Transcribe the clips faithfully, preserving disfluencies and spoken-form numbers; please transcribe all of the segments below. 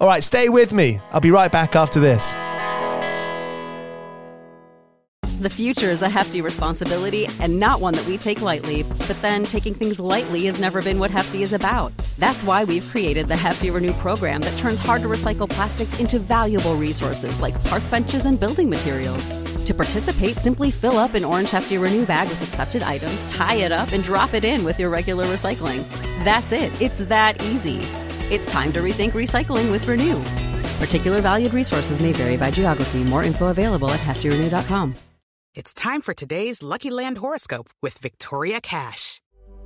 All right, stay with me. I'll be right back after this. The future is a hefty responsibility and not one that we take lightly. But then taking things lightly has never been what Hefty is about. That's why we've created the Hefty Renew program that turns hard to recycle plastics into valuable resources like park benches and building materials. To participate, simply fill up an orange Hefty Renew bag with accepted items, tie it up, and drop it in with your regular recycling. That's it. It's that easy. It's time to rethink recycling with Renew. Particular valued resources may vary by geography. More info available at hefty renew dot com. It's time for today's Lucky Land horoscope with Victoria Cash.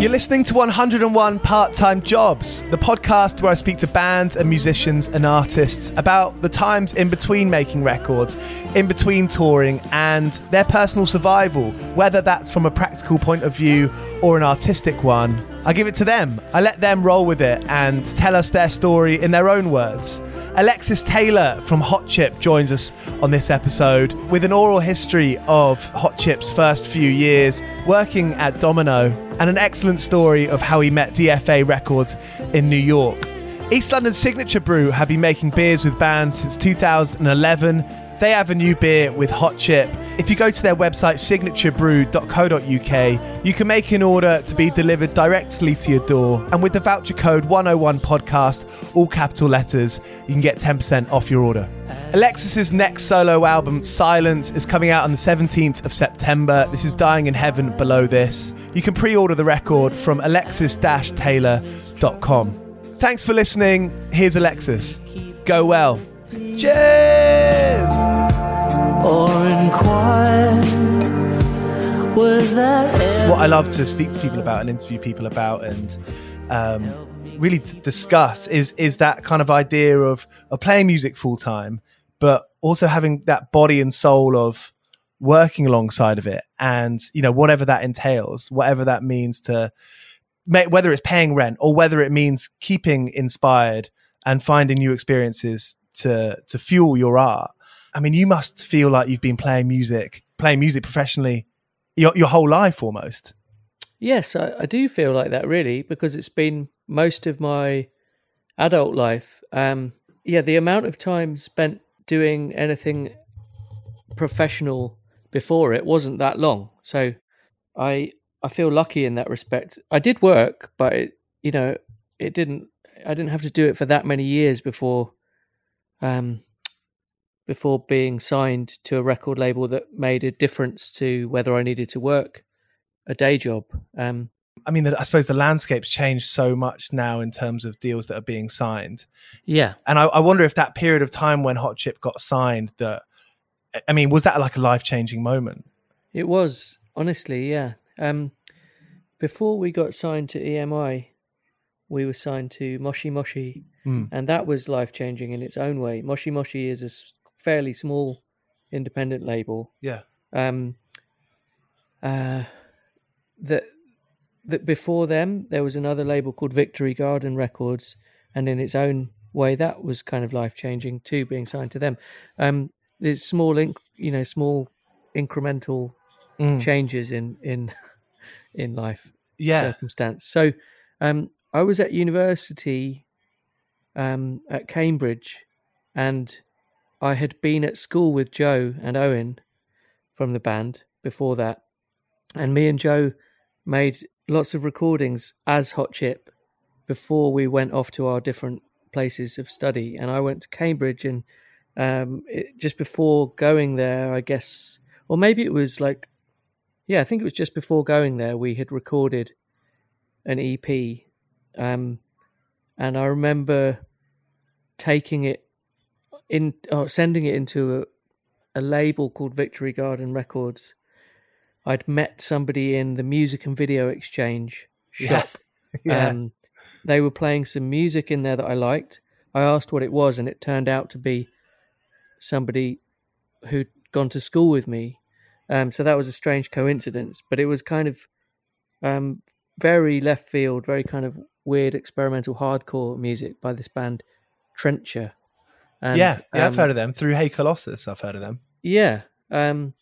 You're listening to one oh one Part-Time Jobs, the podcast where I speak to bands and musicians and artists about the times in between making records, in between touring, and their personal survival, whether that's from a practical point of view or an artistic one. I give it to them. I let them roll with it and tell us their story in their own words. Alexis Taylor from Hot Chip joins us on this episode with an oral history of Hot Chip's first few years working at Domino and an excellent story of how he met D F A Records in New York. East London's Signature Brew have been making beers with bands since two thousand eleven. They have a new beer with Hot Chip. If you go to their website, signature brew dot co dot U K, you can make an order to be delivered directly to your door. And with the voucher code one oh one podcast, all capital letters, you can get ten percent off your order. Alexis's next solo album, Silence, is coming out on the seventeenth of September. This is Dying in Heaven Below This. You can pre-order the record from alexis dash taylor dot com. Thanks for listening. Here's Alexis. Go well. Cheers! Or inquire Was there ever what I love to speak to people about and interview people about and um, really t- discuss is is that kind of idea of, of playing music full time, but also having that body and soul of working alongside of it, and you know whatever that entails, whatever that means to make, whether it's paying rent or whether it means keeping inspired and finding new experiences to to fuel your art. I mean, you must feel like you've been playing music, playing music professionally your your whole life almost. Yes, I, I do feel like that really, because it's been most of my adult life. Um, yeah, the amount of time spent doing anything professional before it wasn't that long. So I I feel lucky in that respect. I did work, but it, you know, it didn't, I didn't have to do it for that many years before um before being signed to a record label that made a difference to whether I needed to work a day job. Um, I mean, I suppose the landscape's changed so much now in terms of deals that are being signed. Yeah. And I, I wonder if that period of time when Hot Chip got signed, that, I mean, was that like a life-changing moment? It was, honestly, yeah. Um, before we got signed to E M I, we were signed to Moshi Moshi, mm. and that was life-changing in its own way. Moshi Moshi is a fairly small independent label. Yeah. Um, uh, that that before them, there was another label called Victory Garden Records, and in its own way, that was kind of life-changing too, being signed to them. Um, there's small, inc- you know, small incremental mm. changes in in in life yeah. circumstance. So um, I was at university um, at Cambridge, and I had been at school with Joe and Owen from the band before that, and me and Joe made lots of recordings as Hot Chip before we went off to our different places of study. And I went to Cambridge and um it, just before going there, I guess, or maybe it was like yeah I think it was just before going there, we had recorded an E P, um and I remember taking it in or sending it into a, a label called Victory Garden Records. I'd met somebody in the Music and Video Exchange shop. Yeah. Um, they were playing some music in there that I liked. I asked what it was, and it turned out to be somebody who'd gone to school with me. Um, so that was a strange coincidence, but it was kind of um, very left field, very kind of weird experimental hardcore music by this band Trencher. And, yeah, yeah um, I've heard of them. Through Hey Colossus, I've heard of them. Yeah. Um,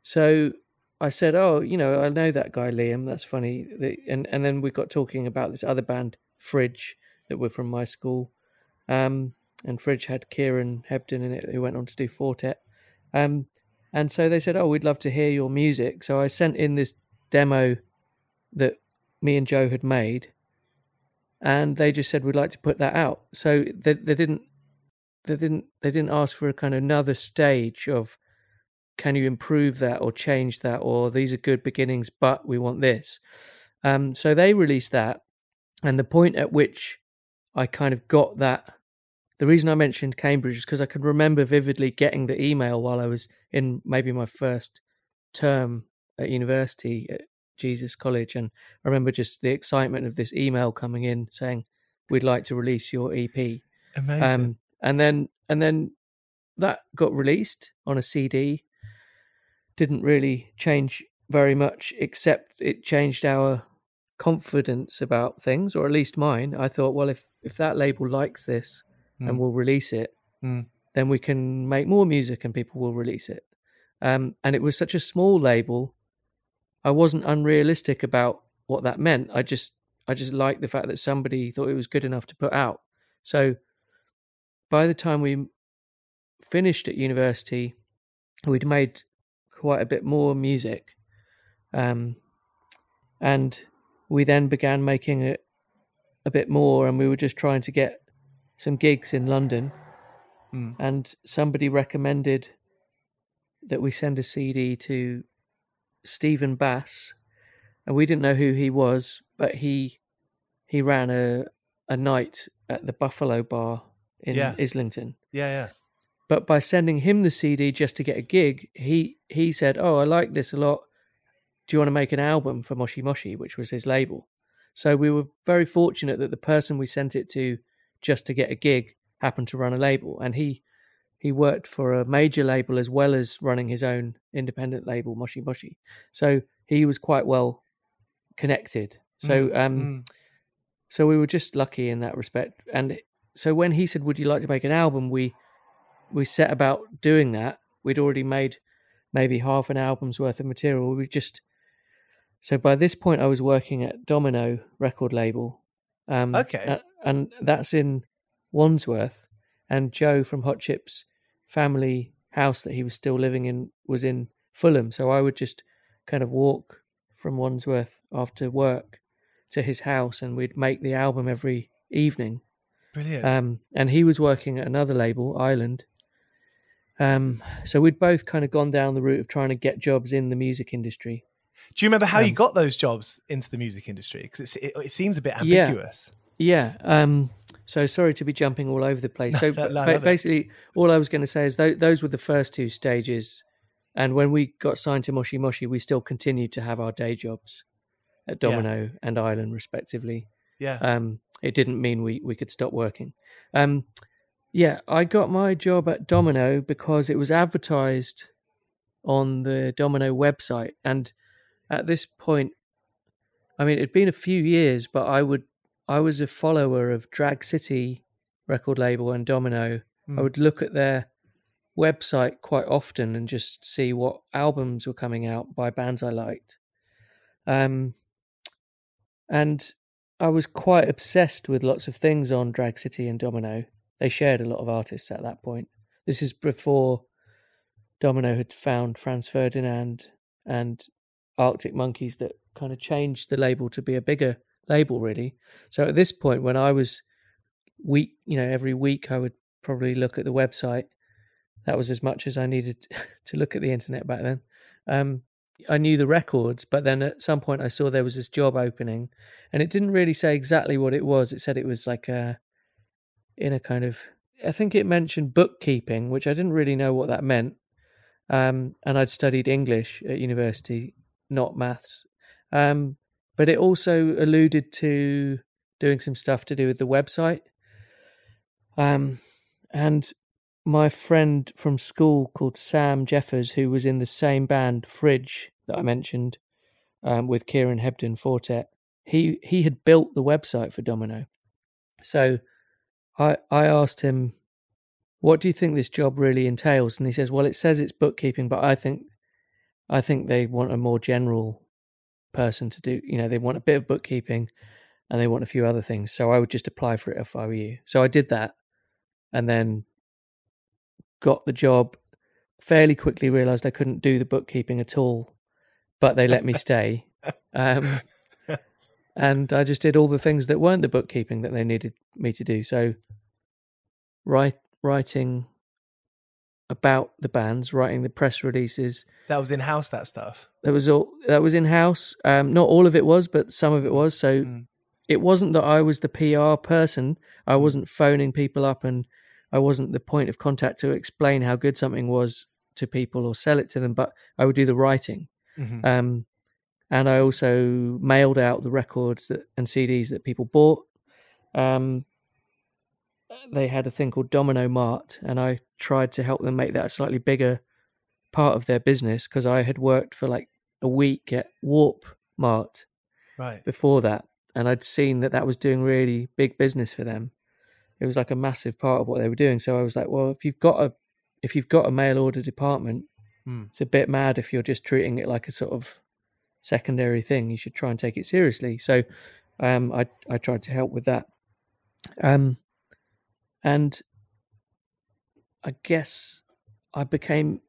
so... I said, oh, you know, I know that guy, Liam. That's funny. And and then we got talking about this other band, Fridge, that were from my school. Um, and Fridge had Kieran Hebden in it, who went on to do Four Tet. Um, and so they said, oh, we'd love to hear your music. So I sent in this demo that me and Joe had made. And they just said, we'd like to put that out. So they, they didn't, they didn't, they didn't ask for a kind of another stage of, can you improve that or change that, or these are good beginnings, but we want this. Um, so they released that. And the point at which I kind of got that, the reason I mentioned Cambridge is because I can remember vividly getting the email while I was in maybe my first term at university at Jesus College. And I remember just the excitement of this email coming in saying, we'd like to release your E P. Amazing. Um, and then, and then that got released on a C D. Didn't really change very much, except it changed our confidence about things, or at least mine. I thought, well, if, if that label likes this mm. and will release it, mm. then we can make more music and people will release it. Um, and it was such a small label. I wasn't unrealistic about what that meant. I just, I just liked the fact that somebody thought it was good enough to put out. So by the time we finished at university, we'd made quite a bit more music, um, and we then began making it a bit more, and we were just trying to get some gigs in London, mm. and somebody recommended that we send a C D to Stephen Bass, and we didn't know who he was, but he he ran a, a night at the Buffalo Bar in yeah. Islington. Yeah, yeah. But by sending him the C D just to get a gig, he, he said, oh, I like this a lot. do you want to make an album for Moshi Moshi, which was his label? So we were very fortunate that the person we sent it to just to get a gig happened to run a label. And he he worked for a major label as well as running his own independent label, Moshi Moshi. So he was quite well connected. So mm, um, mm. so we were just lucky in that respect. And so when he said, would you like to make an album? We we set about doing that. We'd already made maybe half an album's worth of material. We just so by this point I was working at Domino record label. Um, okay. And, and that's in Wandsworth, and Joe from Hot Chip's family house that he was still living in was in Fulham. So I would just kind of walk from Wandsworth after work to his house, and we'd make the album every evening. Brilliant. Um, and he was working at another label, Island. Um, so we'd both kind of gone down the route of trying to get jobs in the music industry. Do you remember how um, you got those jobs into the music industry? Because it, it seems a bit ambiguous. Yeah. yeah. Um, so sorry to be jumping all over the place. So no, ba- basically it. all I was going to say is th- those were the first two stages. And when we got signed to Moshi Moshi, we still continued to have our day jobs at Domino yeah. and Island respectively. Yeah. Um, it didn't mean we, we could stop working. Um, yeah, I got my job at Domino because it was advertised on the Domino website. And at this point, I mean, it'd been a few years, but I would, I was a follower of Drag City record label and Domino. Mm. I would look at their website quite often and just see what albums were coming out by bands I liked. Um, and I was quite obsessed with lots of things on Drag City and Domino. They shared a lot of artists at that point. This is before Domino had found Franz Ferdinand and Arctic Monkeys that kind of changed the label to be a bigger label, really. So at this point, when I was week, you know, every week I would probably look at the website. That was as much as I needed to look at the internet back then. Um, I knew the records, but then at some point I saw there was this job opening, and it didn't really say exactly what it was. It said it was like a, in a kind of, I think it mentioned bookkeeping, which I didn't really know what that meant. Um, and I'd studied English at university, not maths. Um, but it also alluded to doing some stuff to do with the website. Um, and my friend from school called Sam Jeffers, who was in the same band, Fridge, that I mentioned, um, with Kieran Hebden, Four Tet, he, he had built the website for Domino. So I I asked him, what do you think this job really entails? And he says, well, it says it's bookkeeping, but I think I think they want a more general person to do, you know, they want a bit of bookkeeping and they want a few other things. So I would just apply for it if I were you. So I did that, and then got the job. Fairly quickly realized I couldn't do the bookkeeping at all, but they let me stay. Um, and I just did all the things that weren't the bookkeeping that they needed me to do. So write, writing about the bands, writing the press releases. That was in-house, that stuff? That was all. That was in-house. Um, not all of it was, but some of it was. So mm. it wasn't that I was the P R person. I wasn't phoning people up, and I wasn't the point of contact to explain how good something was to people or sell it to them, but I would do the writing. Mm-hmm. Um, and I also mailed out the records that, and C Ds that people bought. Um, they had a thing called Domino Mart, and I tried to help them make that a slightly bigger part of their business, because I had worked for like a week at Warp Mart right. before that, and I'd seen that that was doing really big business for them. It was like a massive part of what they were doing. So I was like, well, if you've got a if you've got a mail order department, mm. it's a bit mad if you're just treating it like a sort of secondary thing. You should try and take it seriously. So um, I I tried to help with that. Um, and I guess I became,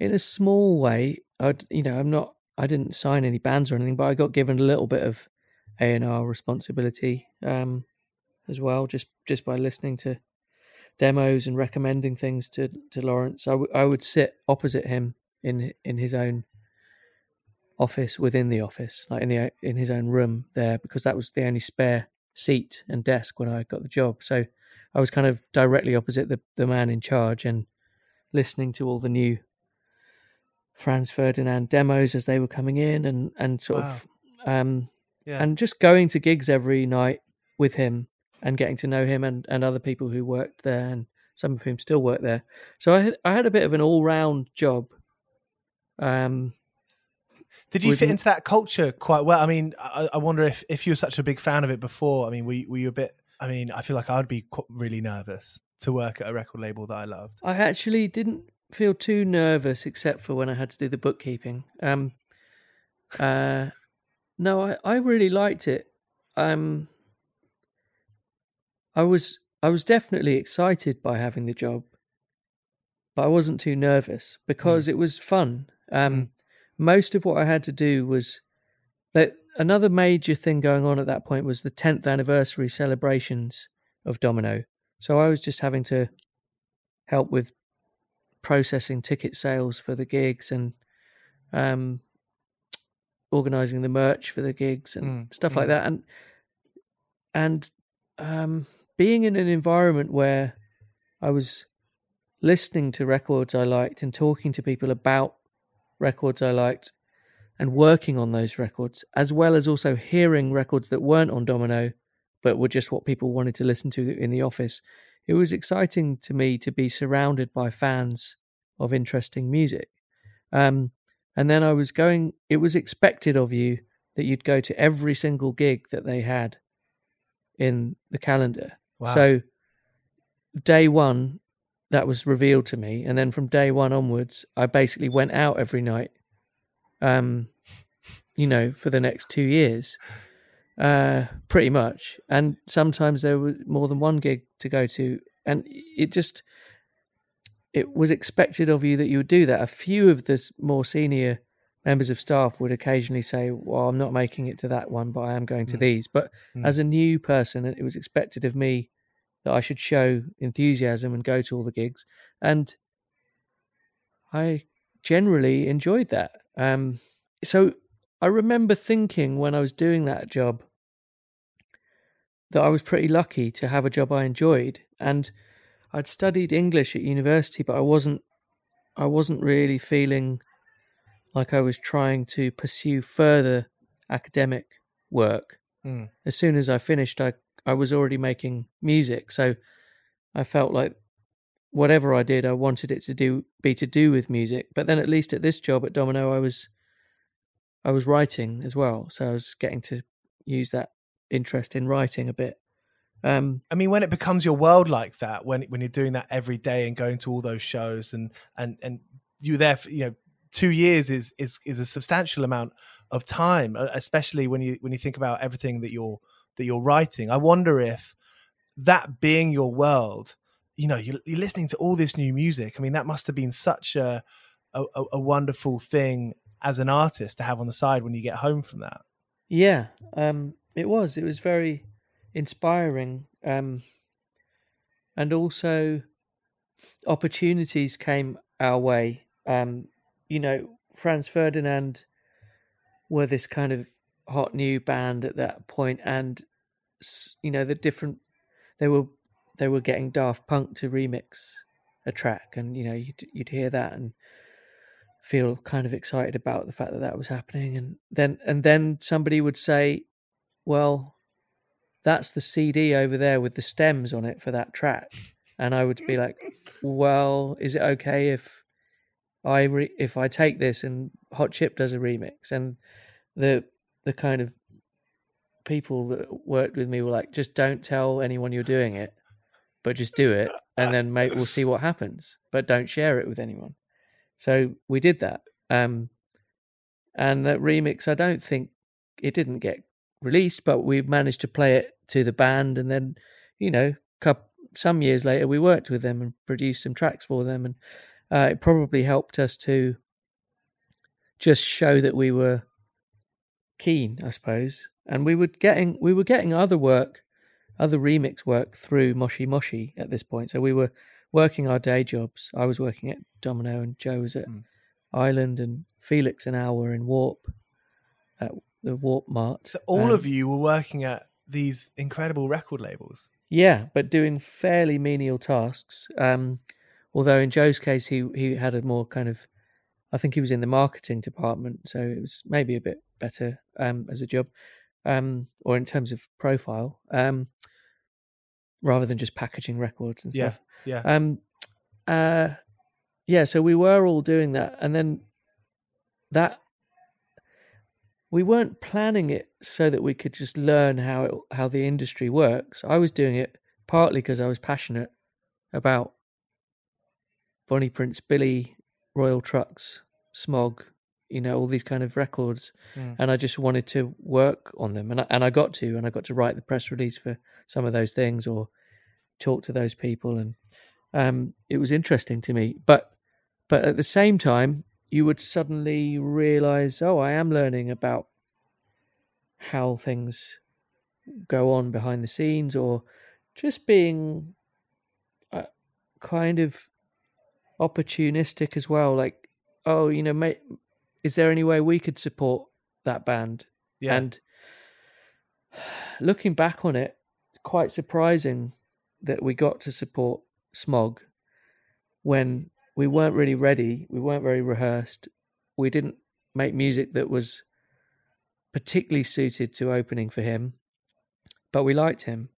in a small way, I'd, you know, I'm not, I didn't sign any bands or anything, but I got given a little bit of A and R responsibility. Um as well, just, just by listening to demos and recommending things to, to Lawrence. I, w- I would sit opposite him in in his own office, within the office, like in the in his own room there, because that was the only spare seat and desk when I got the job. So I was kind of directly opposite the, the man in charge, and listening to all the new Franz Ferdinand demos as they were coming in, and and sort wow. of um yeah. and just going to gigs every night with him and getting to know him and, and other people who worked there, and some of whom still work there. So I had, I had a bit of an all-round job. Um, Did you with... fit into that culture quite well? I mean, I, I wonder if, if you were such a big fan of it before. I mean, were you, were you a bit... I mean, I feel like I'd be really nervous to work at a record label that I loved. I actually didn't feel too nervous, except for when I had to do the bookkeeping. Um, uh, no, I, I really liked it. Um, I was I was definitely excited by having the job, but I wasn't too nervous because mm. it was fun. Um, mm. Most of what I had to do was that another major thing going on at that point was the tenth anniversary celebrations of Domino. So I was just having to help with processing ticket sales for the gigs and um, organising the merch for the gigs and mm. stuff mm. like that. And and um, being in an environment where I was listening to records I liked and talking to people about records I liked and working on those records, as well as also hearing records that weren't on Domino but were just what people wanted to listen to in the office. It was exciting to me to be surrounded by fans of interesting music. Um, and then I was going, it was expected of you that you'd go to every single gig that they had in the calendar. Wow. So day one, that was revealed to me. And then from day one onwards, I basically went out every night, um, you know, for the next two years, uh, pretty much. And sometimes there was more than one gig to go to. And it just, it was expected of you that you would do that. A few of the more senior members of staff would occasionally say, well, I'm not making it to that one, but I am going to mm. these. But mm. as a new person, it was expected of me that I should show enthusiasm and go to all the gigs. And I generally enjoyed that. Um, so I remember thinking when I was doing that job that I was pretty lucky to have a job I enjoyed. And I'd studied English at university, but I wasn't, I wasn't really feeling like I was trying to pursue further academic work. Mm. As soon as I finished, I I was already making music, so I felt like whatever I did, I wanted it to do be to do with music. But then, at least at this job at Domino, I was I was writing as well, so I was getting to use that interest in writing a bit. Um, I mean, when it becomes your world like that, when when you're doing that every day and going to all those shows, and and and you're there for, you know, two years is is is a substantial amount of time, especially when you when you think about everything that you're. that you're writing. I wonder if that being your world, you know, you're, you're listening to all this new music. I mean, that must have been such a, a a wonderful thing as an artist to have on the side when you get home from that. Yeah, um, it was. It was very inspiring. Um, and also opportunities came our way. Um, you know, Franz Ferdinand were this kind of hot new band at that point, and you know the different they were they were getting Daft Punk to remix a track, and you know you'd, you'd hear that and feel kind of excited about the fact that that was happening, and then and then somebody would say, well, that's the C D over there with the stems on it for that track, and I would be like, well, is it okay if I re- if I take this and Hot Chip does a remix? And the the kind of people that worked with me were like, just don't tell anyone you're doing it, but just do it. And then mate, we'll see what happens, but don't share it with anyone. So we did that. Um, and that remix, I don't think it didn't get released, but we managed to play it to the band. And then, you know, couple, some years later we worked with them and produced some tracks for them. And uh, it probably helped us to just show that we were keen, I suppose, and we were getting we were getting other work, other remix work through Moshi Moshi at this point. So we were working our day jobs. I was working at Domino, and Joe was at mm. Island, and Felix and I were in Warp, at the Warp Mart. So all um, of you were working at these incredible record labels. Yeah, but doing fairly menial tasks. Um, although in Joe's case, he he had a more kind of I think he was in the marketing department, so it was maybe a bit better um, as a job, um, or in terms of profile, um, rather than just packaging records and stuff. Yeah, yeah. Um, uh, yeah, so we were all doing that, and then that we weren't planning it so that we could just learn how it, how the industry works. I was doing it partly because I was passionate about Bonnie Prince Billy, Royal Trucks, Smog, you know, all these kind of records, mm. and I just wanted to work on them, and I, and I got to, and I got to write the press release for some of those things, or talk to those people, and um, it was interesting to me. But but at the same time, you would suddenly realise, oh, I am learning about how things go on behind the scenes, or just being uh, kind of opportunistic as well, like, oh, you know, mate, is there any way we could support that band? Yeah. And looking back on it, it's quite surprising that we got to support Smog when we weren't really ready, we weren't very rehearsed, we didn't make music that was particularly suited to opening for him, but we liked him,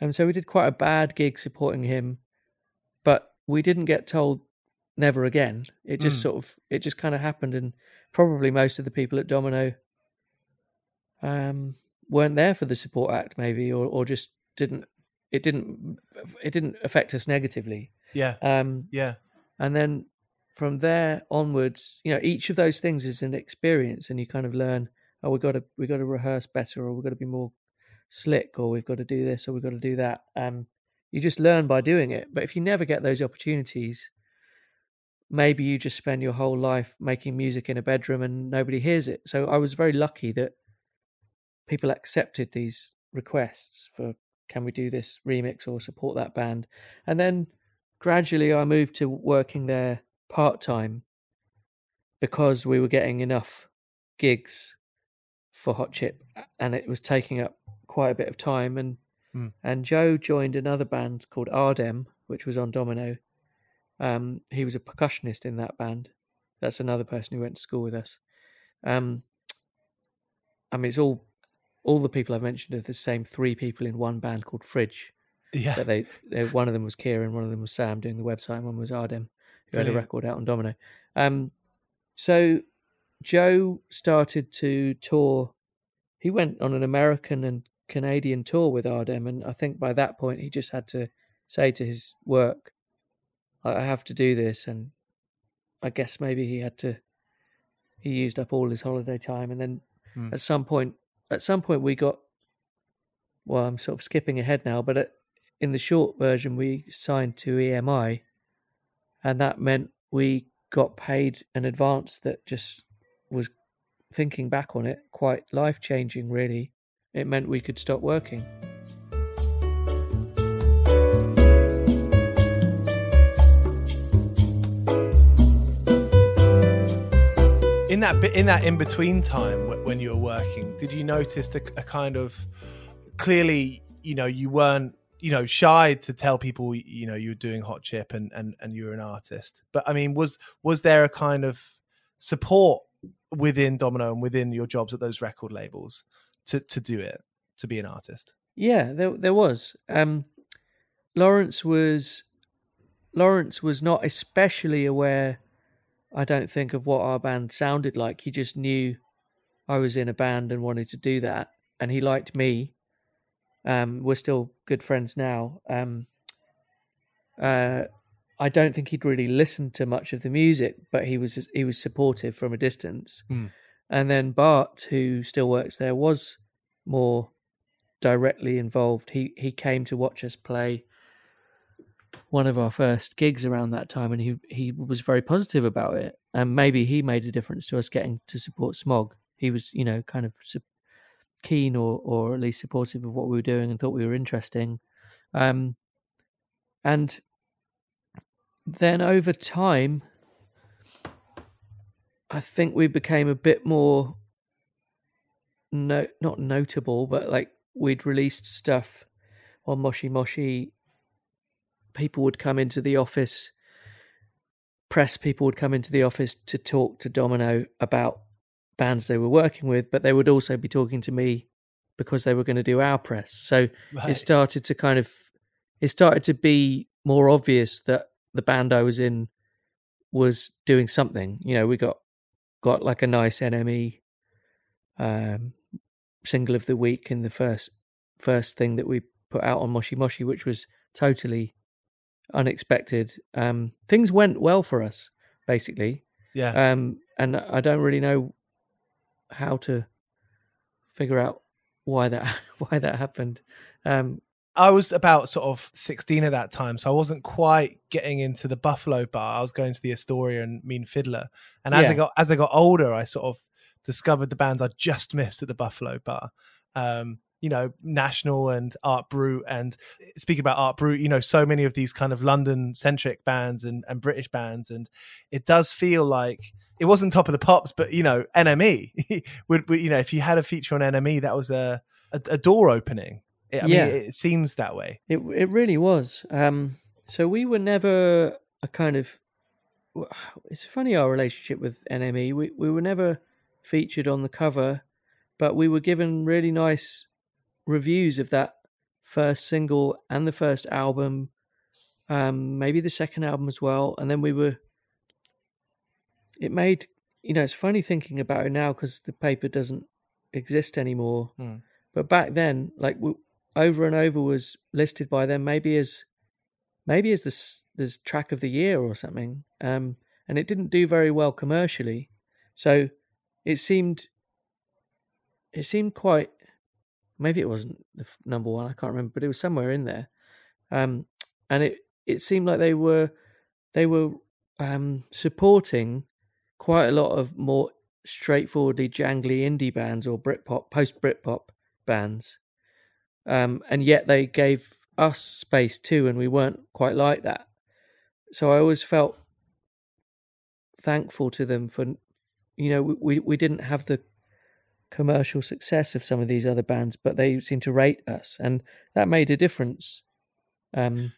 and so we did quite a bad gig supporting him, but we didn't get told never again. It just mm. sort of, it just kind of happened, and probably most of the people at Domino um, weren't there for the support act, maybe, or or just didn't. It didn't. It didn't affect us negatively. Yeah. Um, yeah. And then from there onwards, you know, each of those things is an experience, and you kind of learn. Oh, we got to we got to rehearse better, or we've got to be more slick, or we've got to do this, or we've got to do that. Um, you just learn by doing it. But if you never get those opportunities, maybe you just spend your whole life making music in a bedroom and nobody hears it. So I was very lucky that people accepted these requests for, can we do this remix or support that band? And then gradually I moved to working there part-time because we were getting enough gigs for Hot Chip and it was taking up quite a bit of time. And, mm. and Joe joined another band called Ardem, which was on Domino. Um, he was a percussionist in that band. That's another person who went to school with us. Um, I mean, it's all all the people I've mentioned are the same three people in one band called Fridge. Yeah. But they, they one of them was Kieran, one of them was Sam doing the website, and one was Ardem, who Brilliant. had a record out on Domino. Um, so Joe started to tour. He went on an American and Canadian tour with Ardem, and I think by that point he just had to say to his work, I have to do this, and I guess maybe he had to. He used up all his holiday time, and then mm. at some point, at some point we got. Well, I'm sort of skipping ahead now, but at, in the short version, we signed to E M I, and that meant we got paid an advance that just was, thinking back on it, quite life-changing. Really, it meant we could stop working. In that in that in between time when you were working, did you notice a, a kind of, clearly, you know, you weren't, you know, shy to tell people, you know, you were doing Hot Chip and, and, and you were an artist. But I mean, was was there a kind of support within Domino and within your jobs at those record labels to, to do it, to be an artist? Yeah, there there was. Um, Lawrence was Lawrence was not especially aware, I don't think, of what our band sounded like. He just knew I was in a band and wanted to do that, and he liked me. Um, we're still good friends now. Um, uh, I don't think he'd really listened to much of the music, but he was he was supportive from a distance. Mm. And then Bart, who still works there, was more directly involved. He he came to watch us play one of our first gigs around that time, and he he was very positive about it, and maybe he made a difference to us getting to support Smog. He was, you know, kind of keen or or at least supportive of what we were doing and thought we were interesting. Um and then over time I think we became a bit more no not notable, but like we'd released stuff on Moshi Moshi. People would come into the office press people would come into the office to talk to Domino about bands they were working with, but they would also be talking to me because they were going to do our press. So right. it started to kind of, it started to be more obvious that the band I was in was doing something. You know, we got got like a nice N M E um, single of the week in the first first thing that we put out on Moshi Moshi, which was totally unexpected. Um, things went well for us, basically. Yeah. Um, and I don't really know how to figure out why that why that happened. Um, I was about sort of sixteen at that time, so I wasn't quite getting into the Buffalo Bar. I was going to the Astoria and Mean Fiddler. And as yeah. I got as I got older, I sort of discovered the bands I just missed at the Buffalo Bar. Um, you know, National and Art Brut. And speaking about Art Brut, you know, so many of these kind of London-centric bands and, and British bands. And it does feel like it wasn't Top of the Pops, but, you know, N M E. would, would, you know, if you had a feature on N M E, that was a, a, a door opening. I mean, yeah. it seems that way. It it really was. Um, so we were never a kind of... It's funny, our relationship with N M E. We, we were never featured on the cover, but we were given really nice reviews of that first single and the first album, um, maybe the second album as well. And then we were... It made... You know, it's funny thinking about it now because the paper doesn't exist anymore. Mm. But back then, like... We, Over and Over was listed by them maybe as maybe as this this track of the year or something, um, and it didn't do very well commercially. So it seemed it seemed quite maybe it wasn't the number one, I can't remember, but it was somewhere in there, um, and it, it seemed like they were they were um, supporting quite a lot of more straightforwardly jangly indie bands or Britpop, post Britpop bands. Um, and yet they gave us space too, and we weren't quite like that. So I always felt thankful to them for, you know, we we didn't have the commercial success of some of these other bands, but they seemed to rate us, and that made a difference. Um,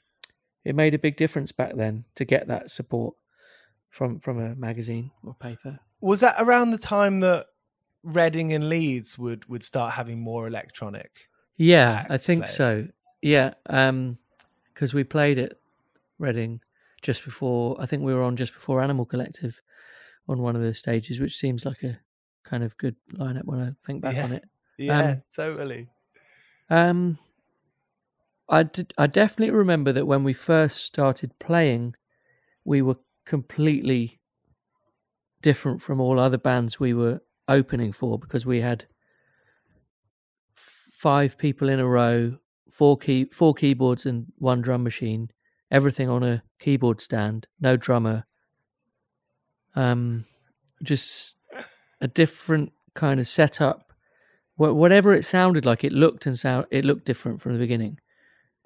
it made a big difference back then to get that support from from a magazine or paper. Was that around the time that Reading and Leeds would would start having more electronic? Yeah, I think so. Yeah, um, because we played at Reading just before, I think we were on just before Animal Collective on one of the stages, which seems like a kind of good lineup when I think back yeah. on it. Yeah, um, totally. Um, I did, I definitely remember that when we first started playing, we were completely different from all other bands we were opening for, because we had five people in a row, four key, four keyboards and one drum machine, everything on a keyboard stand, no drummer. Um, just a different kind of setup. Wh- whatever it sounded like, it looked and sound, it looked different from the beginning.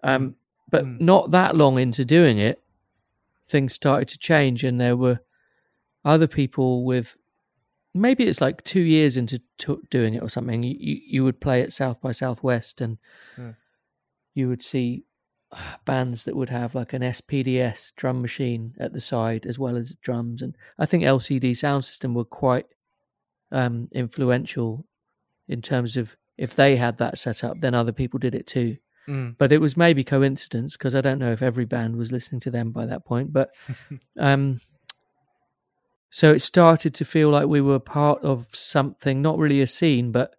Um, but mm. not that long into doing it, things started to change, and there were other people with. Maybe it's like two years into t- doing it or something. You, you you would play at South by Southwest, and yeah. you would see bands that would have like an S P D S drum machine at the side as well as drums. And I think L C D Sound System were quite um, influential in terms of if they had that set up, then other people did it too. Mm. But it was maybe coincidence, because I don't know if every band was listening to them by that point. But um so it started to feel like we were part of something, not really a scene, but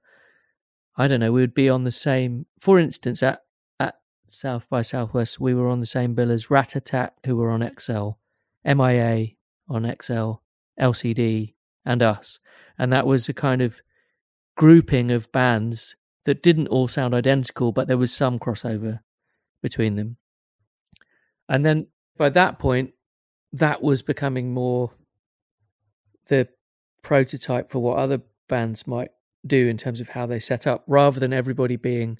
I don't know, we would be on the same... For instance, at, at South by Southwest, we were on the same bill as Rat Attack, who were on X L, M I A on X L, L C D, and us. And that was a kind of grouping of bands that didn't all sound identical, but there was some crossover between them. And then by that point, that was becoming more... the prototype for what other bands might do in terms of how they set up, rather than everybody being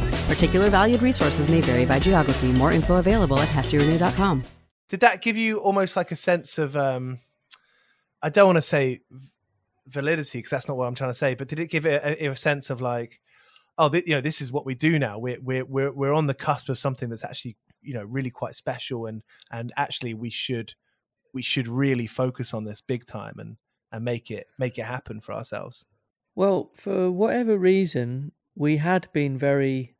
Particular valued resources may vary by geography. More info available at hefty renew dot com. Did that give you almost like a sense of, um, I don't want to say validity because that's not what I'm trying to say, but did it give it a, a sense of like, oh, th- you know, this is what we do now. We're, we're, we're, we're on the cusp of something that's actually, you know, really quite special. And, and actually we should, we should really focus on this big time and, and make it, make it happen for ourselves. Well, for whatever reason, we had been very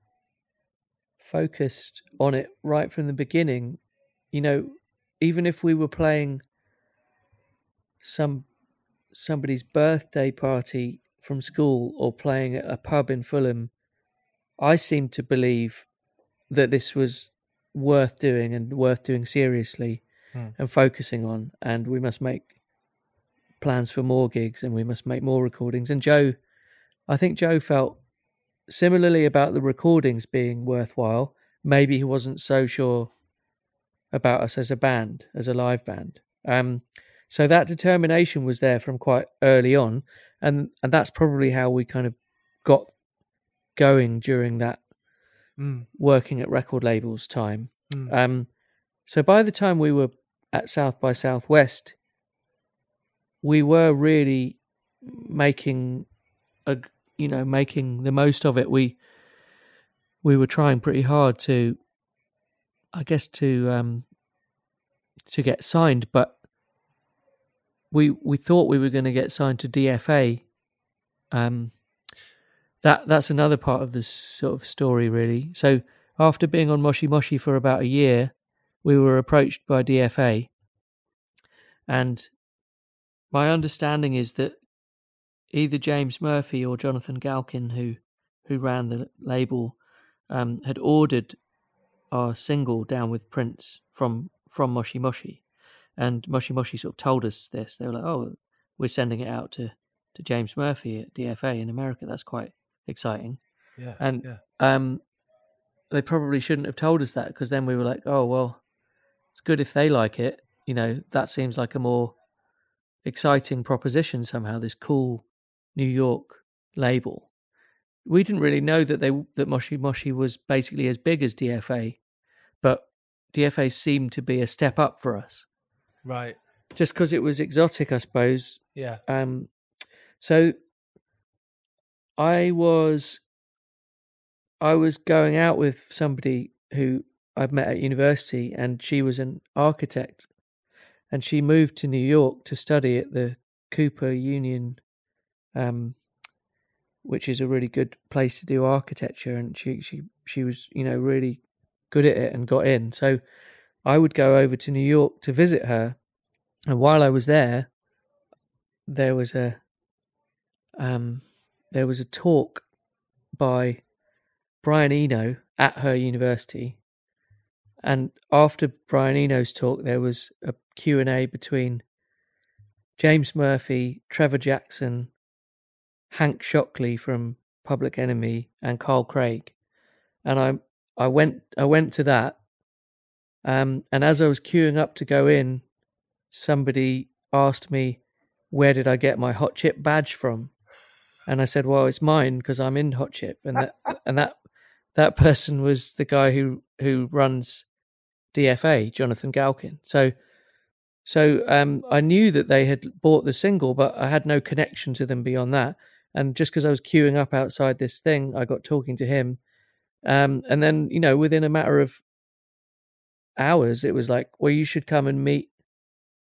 focused on it right from the beginning. You know, even if we were playing some somebody's birthday party from school or playing at a pub in Fulham, I seemed to believe that this was worth doing and worth doing seriously mm. and focusing on. And we must make plans for more gigs and we must make more recordings. And Joe, I think Joe felt similarly about the recordings being worthwhile. Maybe he wasn't so sure about us as a band, as a live band. Um, so that determination was there from quite early on. And and that's probably how we kind of got going during that mm. working at record labels time. Mm. Um, so by the time we were at South by Southwest, we were really making a, you know, making the most of it. We, we were trying pretty hard to, I guess to um, to get signed, but we we thought we were going to get signed to D F A. Um, that that's another part of this sort of story, really. So after being on Moshi Moshi for about a year, we were approached by D F A, and my understanding is that either James Murphy or Jonathan Galkin, who who ran the label, um, had ordered our single Down With Prince from from Moshi Moshi, and Moshi Moshi sort of told us this. They were like, oh, we're sending it out to to James Murphy at D F A in America. That's quite exciting. Yeah. And yeah. um they probably shouldn't have told us that, because then we were like, oh well, it's good if they like it, you know, that seems like a more exciting proposition somehow, this cool New York label. We didn't really know that they that Moshi Moshi was basically as big as D F A, but D F A seemed to be a step up for us, right? Just because it was exotic, I suppose. Yeah. Um. So I was I was going out with somebody who I'd met at university, and she was an architect, and she moved to New York to study at the Cooper Union. Um. Which is a really good place to do architecture, and she, she she was, you know, really good at it and got in. So I would go over to New York to visit her, and while I was there, there was a um there was a talk by Brian Eno at her university, and after Brian Eno's talk, there was a Q and A between James Murphy, Trevor Jackson, Hank Shockley from Public Enemy, and Carl Craig, and I I went I went to that, um, and as I was queuing up to go in, somebody asked me, "Where did I get my Hot Chip badge from?" And I said, "Well, it's mine because I'm in Hot Chip," and that and that that person was the guy who who runs D F A, Jonathan Galkin. So. So um, I knew that they had bought the single, but I had no connection to them beyond that. And just because I was queuing up outside this thing, I got talking to him. Um, and then, you know, within a matter of hours, it was like, well, you should come and meet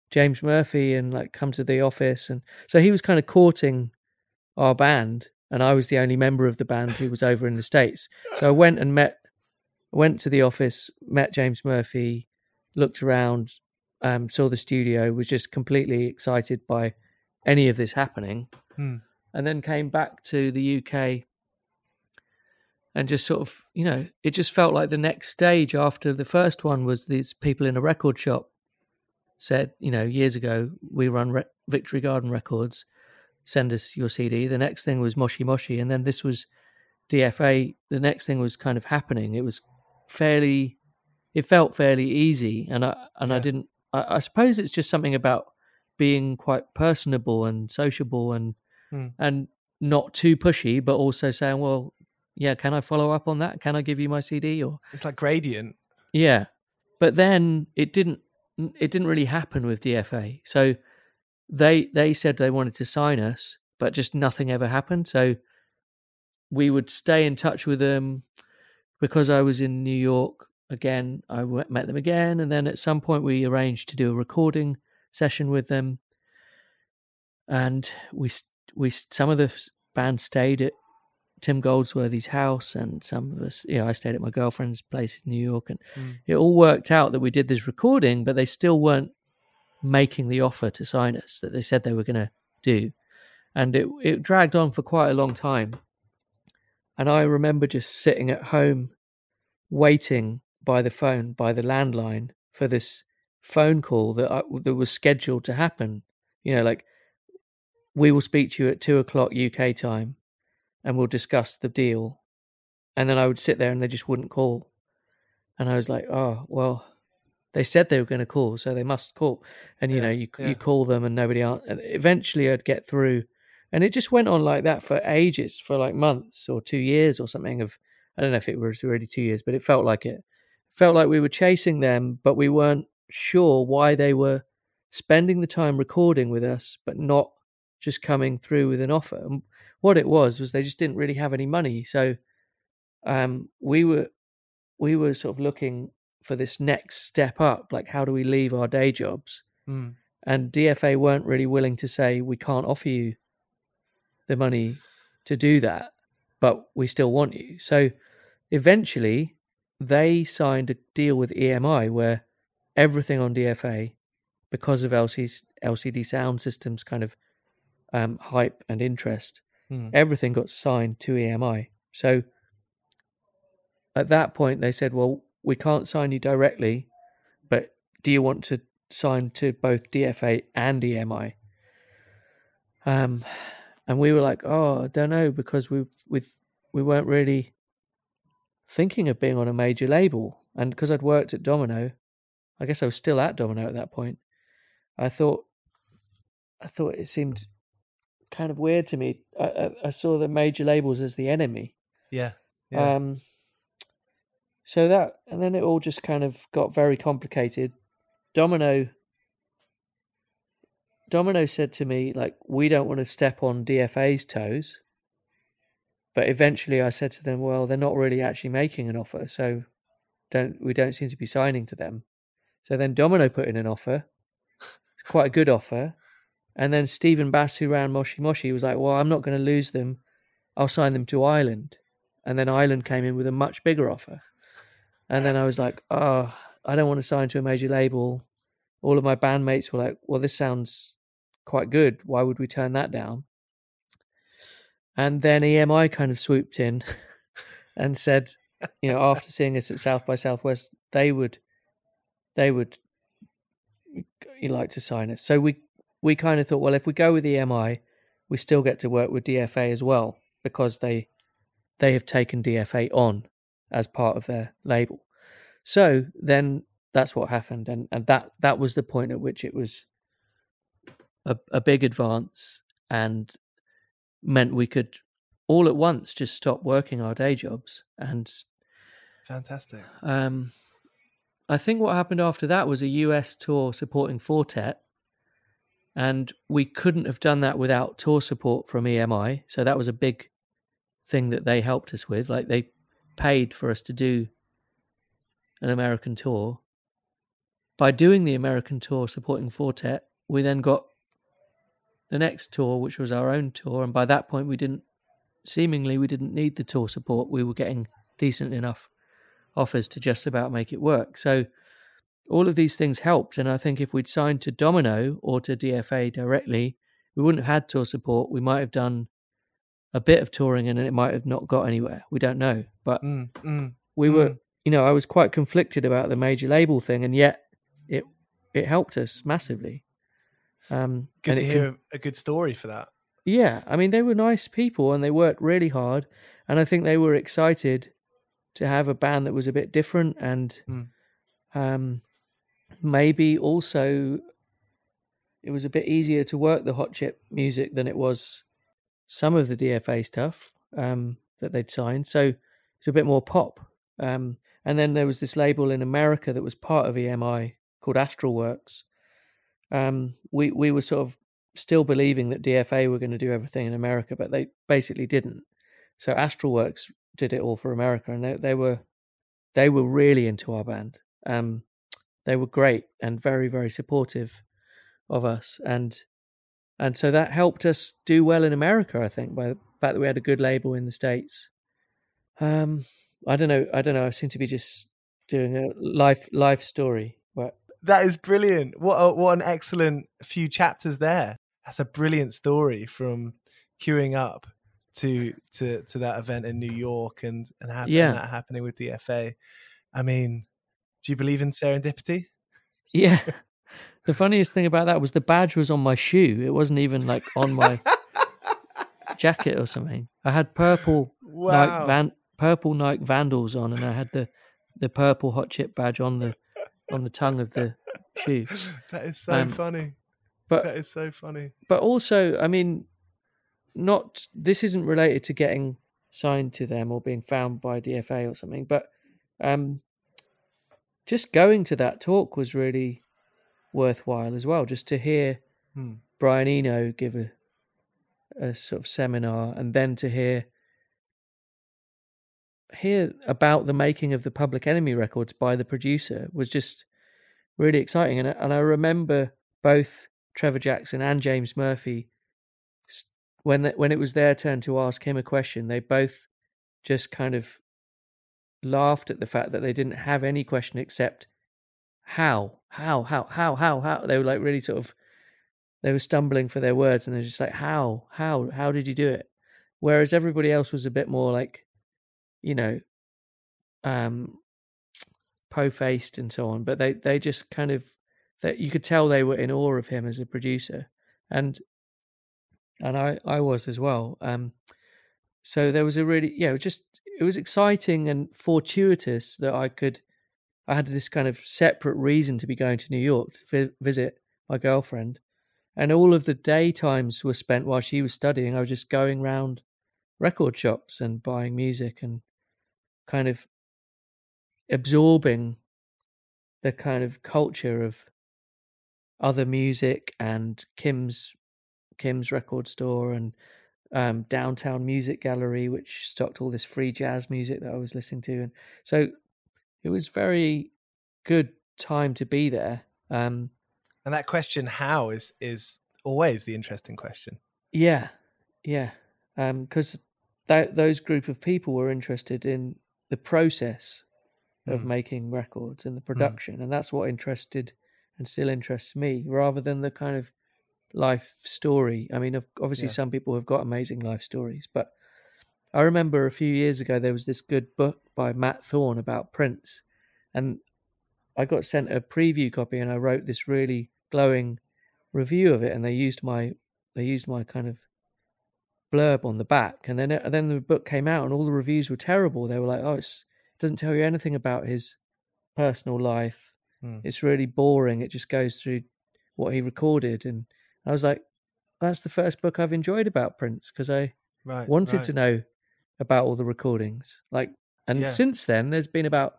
James Murphy and like come to the office. And so he was kind of courting our band, and I was the only member of the band who was over in the States. So I went and met, went to the office, met James Murphy, looked around, Um, saw the studio, was just completely excited by any of this happening, hmm. and then came back to the U K and just sort of, you know, it just felt like the next stage after the first one was these people in a record shop said, you know, years ago, we run Re- Victory Garden Records, send us your C D. The next thing was Moshi Moshi, and then this was D F A. The next thing was kind of happening. It was fairly it felt fairly easy, and I and yeah. I didn't. I, I suppose it's just something about being quite personable and sociable, and mm. and not too pushy, but also saying, well, yeah, can I follow up on that? Can I give you my C D? Or it's like gradient. Yeah, but then it didn't. It didn't really happen with D F A. So they they said they wanted to sign us, but just nothing ever happened. So we would stay in touch with them because I was in New York again. I met them again, and then at some point we arranged to do a recording session with them. And we we some of the band stayed at Tim Goldsworthy's house, and some of us, you know, I stayed at my girlfriend's place in New York, and mm. it all worked out that we did this recording, but they still weren't making the offer to sign us that they said they were going to do. And it, it dragged on for quite a long time. And I remember just sitting at home waiting by the phone, by the landline, for this phone call that, I, that was scheduled to happen. You know, like, we will speak to you at two o'clock U K time, and we'll discuss the deal. And then I would sit there and they just wouldn't call. And I was like, oh, well, they said they were going to call, so they must call. And, you yeah, know, you yeah. you call them and nobody answers. And eventually I'd get through. And it just went on like that for ages, for like months or two years or something. Of I don't know if it was already two years, but it felt like it. It felt like we were chasing them, but we weren't sure why they were spending the time recording with us, but not just coming through with an offer. And what it was was they just didn't really have any money, so um, we were we were sort of looking for this next step up, like how do we leave our day jobs? Mm. And D F A weren't really willing to say we can't offer you the money to do that, but we still want you. So eventually, they signed a deal with E M I where everything on D F A, because of L C D Sound System's kind of Um, hype and interest, mm. everything got signed to E M I. So at that point they said, well, we can't sign you directly, but do you want to sign to both D F A and E M I? Um, and we were like, oh, I don't know, because we we we weren't really thinking of being on a major label. And because I'd worked at Domino, I guess I was still at Domino at that point, I thought I thought it seemed kind of weird to me. I, I, I saw the major labels as the enemy. Yeah, yeah. Um. So that, and then it all just kind of got very complicated. Domino. Domino said to me, like, we don't want to step on D F A's toes. But eventually, I said to them, well, they're not really actually making an offer, so don't we don't seem to be signing to them. So then Domino put in an offer, quite a good offer. And then Stephen Bass, who ran Moshi Moshi, was like, well, I'm not going to lose them. I'll sign them to Island. And then Island came in with a much bigger offer. And then I was like, oh, I don't want to sign to a major label. All of my bandmates were like, well, this sounds quite good. Why would we turn that down? And then E M I kind of swooped in and said, you know, after seeing us at South by Southwest, they would, they would you like to sign us. So we, we kind of thought, well, if we go with E M I, we still get to work with D F A as well, because they they have taken D F A on as part of their label. So then that's what happened, and, and that, that was the point at which it was a, a big advance and meant we could all at once just stop working our day jobs. And fantastic. Um, I think what happened after that was a U S tour supporting Four Tet. And we couldn't have done that without tour support from E M I. So that was a big thing that they helped us with. Like, they paid for us to do an American tour. By doing the American tour supporting Four Tet, we then got the next tour, which was our own tour. And by that point, we didn't, seemingly we didn't need the tour support. We were getting decent enough offers to just about make it work. So all of these things helped, and I think if we'd signed to Domino or to D F A directly, we wouldn't have had tour support. We might have done a bit of touring and it might have not got anywhere. We don't know. But mm, mm, we mm. were, you know, I was quite conflicted about the major label thing, and yet it it helped us massively. Um, good to hear could, a good story for that. Yeah. I mean, they were nice people and they worked really hard, and I think they were excited to have a band that was a bit different and... Mm. Um, maybe also it was a bit easier to work the Hot Chip music than it was some of the D F A stuff um, that they'd signed. So it's a bit more pop. Um, and then there was this label in America that was part of E M I called Astral Works. Um, we, we were sort of still believing that D F A were going to do everything in America, but they basically didn't. So Astral Works did it all for America, and they, they were they were really into our band. Um, they were great and very, very supportive of us, and and so that helped us do well in America, I think, by the fact that we had a good label in the States. Um, I don't know. I don't know. I seem to be just doing a life life story. But... That is brilliant. What a, what an excellent few chapters there. That's a brilliant story from queuing up to to to that event in New York and and, happen, yeah. and that happening with D F A. I mean, do you believe in serendipity? Yeah. The funniest thing about that was the badge was on my shoe. It wasn't even like on my jacket or something. I had purple wow. Nike Van, purple Nike Vandals on, and I had the, the purple Hot Chip badge on the on the tongue of the shoe. That is so um, funny. But that is so funny. But also, I mean, not this isn't related to getting signed to them or being found by D F A or something. But um, just going to that talk was really worthwhile as well, just to hear hmm. Brian Eno give a a sort of seminar, and then to hear hear about the making of the Public Enemy records by the producer was just really exciting. And and I remember both Trevor Jackson and James Murphy, when the, when it was their turn to ask him a question, they both just kind of laughed at the fact that they didn't have any question except how how how how how how they were like really sort of they were stumbling for their words, and they're just like how how how did you do it, whereas everybody else was a bit more like, you know, um po-faced and so on, but they they just kind of that you could tell they were in awe of him as a producer, and and I I was as well. Um so there was a really yeah it was just it was exciting and fortuitous that I could I had this kind of separate reason to be going to New York to vi- visit my girlfriend, and all of the daytimes were spent while she was studying. I was just going round record shops and buying music and kind of absorbing the kind of culture of other music and Kim's Kim's record store and um, Downtown Music Gallery, which stocked all this free jazz music that I was listening to, and so. It was very good time to be there. Um, and that question, how, is is always the interesting question. Yeah, yeah. Because um, that those group of people were interested in the process of mm. making records and the production. Mm. And that's what interested and still interests me, rather than the kind of life story. I mean, obviously yeah. some people have got amazing life stories, but I remember a few years ago there was this good book by Matt Thorne about Prince, and I got sent a preview copy, and I wrote this really glowing review of it, and they used my they used my kind of blurb on the back, and then and then the book came out and all the reviews were terrible. They were like, oh, it's, it doesn't tell you anything about his personal life. Mm. It's really boring. It just goes through what he recorded, and I was like, that's the first book I've enjoyed about Prince, because I right, wanted right. to know about all the recordings, like, and yeah. since then there's been about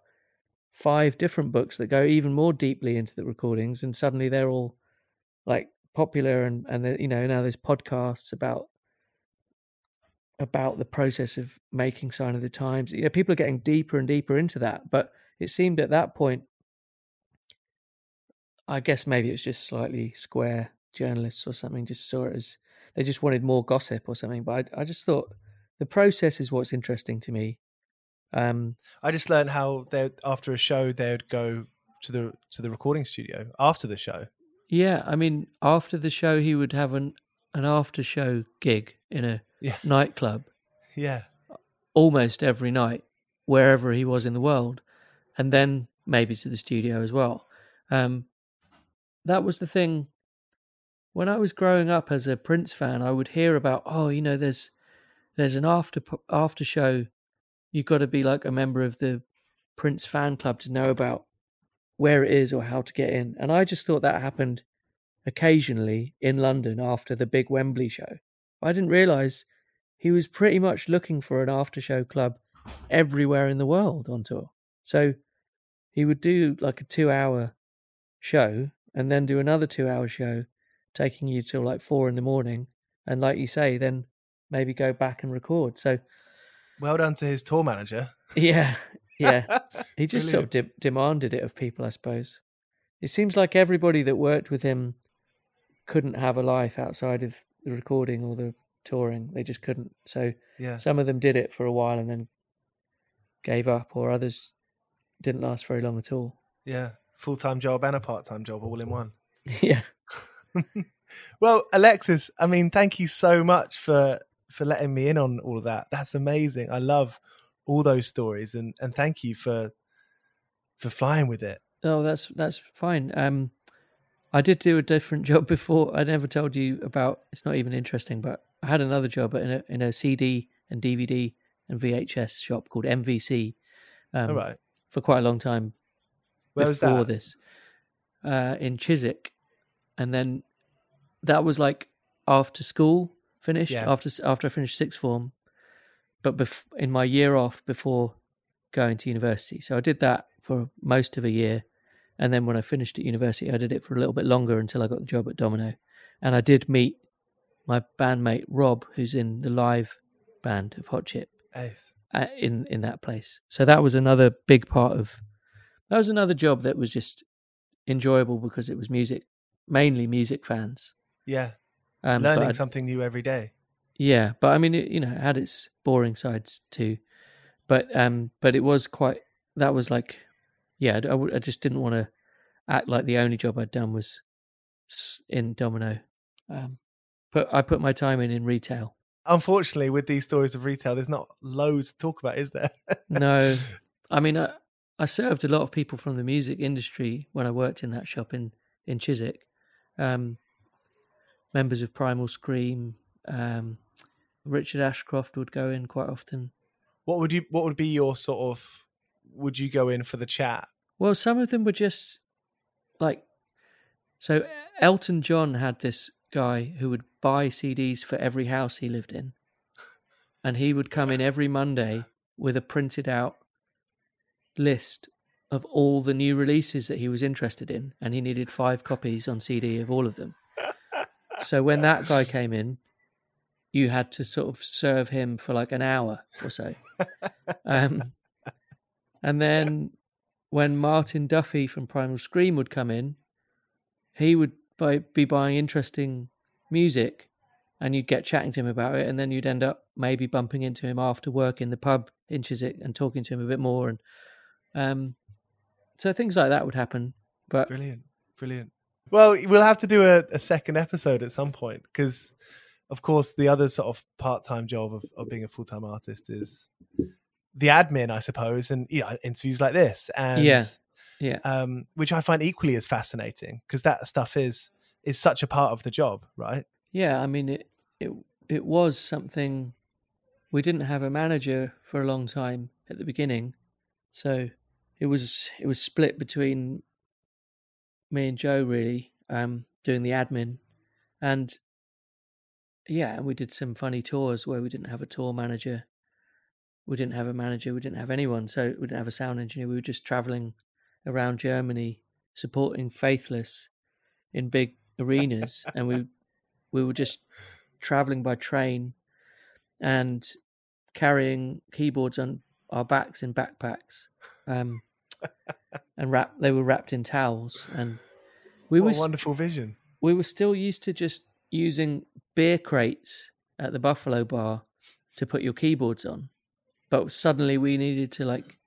five different books that go even more deeply into the recordings, and suddenly they're all like popular, and and you know, now there's podcasts about about the process of making Sign of the Times. You know, people are getting deeper and deeper into that, but it seemed at that point, I guess maybe it was just slightly square journalists or something just saw it as they just wanted more gossip or something, but I, I just thought the process is what's interesting to me. Um, I just learned how they, after a show, they would go to the to the recording studio after the show. Yeah, I mean, after the show, he would have an, an after show gig in a yeah. nightclub. Yeah, almost every night, wherever he was in the world, and then maybe to the studio as well. Um, that was the thing. When I was growing up as a Prince fan, I would hear about, oh, you know, there's There's an after after show. You've got to be like a member of the Prince fan club to know about where it is or how to get in. And I just thought that happened occasionally in London after the big Wembley show. I didn't realise he was pretty much looking for an after-show club everywhere in the world on tour. So he would do like a two-hour show and then do another two-hour show, taking you till like four in the morning. And like you say, then maybe go back and record. So well done to his tour manager. Yeah, yeah. He just sort of de- demanded it of people, I suppose. It seems like everybody that worked with him couldn't have a life outside of the recording or the touring. They just couldn't. So yeah. Some of them did it for a while and then gave up, or others didn't last very long at all. Yeah, full-time job and a part-time job all in one. Yeah. Well, Alexis, I mean, thank you so much for for letting me in on all of that. That's amazing. I love all those stories, and and thank you for for flying with it. Oh, that's that's fine. Um, I did do a different job before. I never told you about. It's not even interesting, but I had another job in a in a C D and D V D and V H S shop called M V C. Um, all right. For quite a long time. Where was that? Before this, uh, in Chiswick, and then that was like after school finished. Yeah. After after I finished sixth form, but bef- in my year off before going to university. So I did that for most of a year. And then when I finished at university, I did it for a little bit longer until I got the job at Domino. And I did meet my bandmate, Rob, who's in the live band of Hot Chip. Nice. uh, in, in that place. So that was another big part of... That was another job that was just enjoyable because it was music, mainly music fans. Yeah. Um, Learning I, something new every day. Yeah. But I mean, it, you know, it had its boring sides too. But um, but it was quite... That was like... Yeah, I, I just didn't want to act like the only job I'd done was in Domino. Um, but I put my time in in retail. Unfortunately, with these stories of retail, there's not loads to talk about, is there? No. I mean, I, I served a lot of people from the music industry when I worked in that shop in, in Chiswick. Um, members of Primal Scream, um, Richard Ashcroft would go in quite often. What would you? What would be your sort of... Would you go in for the chat? Well, some of them were just like, so Elton John had this guy who would buy C Ds for every house he lived in. And he would come in every Monday with a printed out list of all the new releases that he was interested in. And he needed five copies on C D of all of them. So when that guy came in, you had to sort of serve him for like an hour or so. Um, And then when Martin Duffy from Primal Scream would come in, he would buy, be buying interesting music and you'd get chatting to him about it. And then you'd end up maybe bumping into him after work in the pub in Chiswick and talking to him a bit more. And um, so things like that would happen. But Brilliant, brilliant. Well, we'll have to do a, a second episode at some point because, of course, the other sort of part-time job of, of being a full-time artist is... the admin, I suppose, and you know, interviews like this, and yeah, yeah, um, which I find equally as fascinating because that stuff is is such a part of the job, right? Yeah, I mean, it it it was something. We didn't have a manager for a long time at the beginning, so it was it was split between me and Joe really um, doing the admin, and yeah, and we did some funny tours where we didn't have a tour manager. We didn't have a manager, we didn't have anyone, so we didn't have a sound engineer. We were just travelling around Germany, supporting Faithless in big arenas, and we we were just travelling by train and carrying keyboards on our backs in backpacks, um, and wrap. They were wrapped in towels, and we what were a wonderful vision. We were still used to just using beer crates at the Buffalo Bar to put your keyboards on. But suddenly we needed to like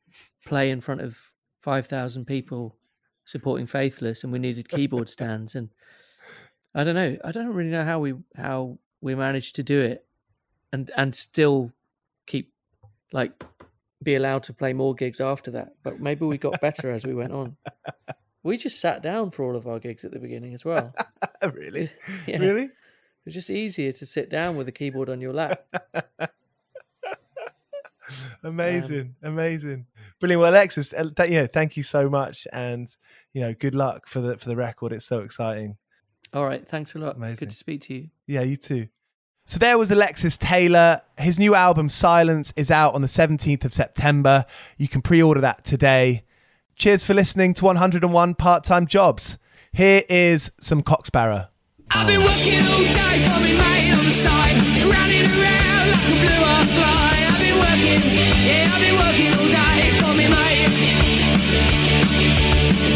play in front of five thousand people supporting Faithless, and we needed keyboard stands. And I don't know, I don't really know how we how we managed to do it, and and still keep like be allowed to play more gigs after that. But maybe we got better as we went on. We just sat down for all of our gigs at the beginning as well. Really, yeah. Really, it was just easier to sit down with a keyboard on your lap. Amazing, um, amazing. Brilliant. Well, Alexis, th- yeah, thank you so much, and you know, good luck for the for the record. It's so exciting. All right, thanks a lot. Amazing. Good to speak to you. Yeah, you too. So there was Alexis Taylor. His new album Silence is out on the seventeenth of September. You can pre-order that today. Cheers for listening to one oh one Part-Time Jobs. Here is some Coxbarrow. I've been working all day for me mate on the side, running around like a blue-ass fly. I've been working, yeah, I've been working all day for me mate.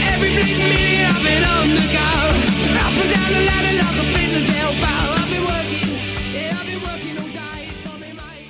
Every bleeding minute I've been on the go, up and down the ladder like a fiddler's elbow. I've been working, yeah, I've been working all day for me mate.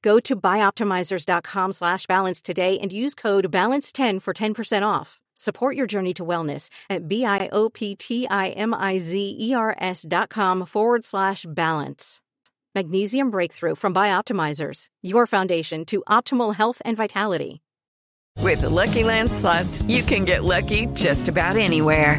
Go to bioptimizers.com slash balance today and use code balance ten for ten percent off. Support your journey to wellness at B-I-O-P-T-I-M-I-Z-E-R-S dot com forward slash balance. Magnesium Breakthrough from Bioptimizers, your foundation to optimal health and vitality. With the Lucky Land Slots, you can get lucky just about anywhere.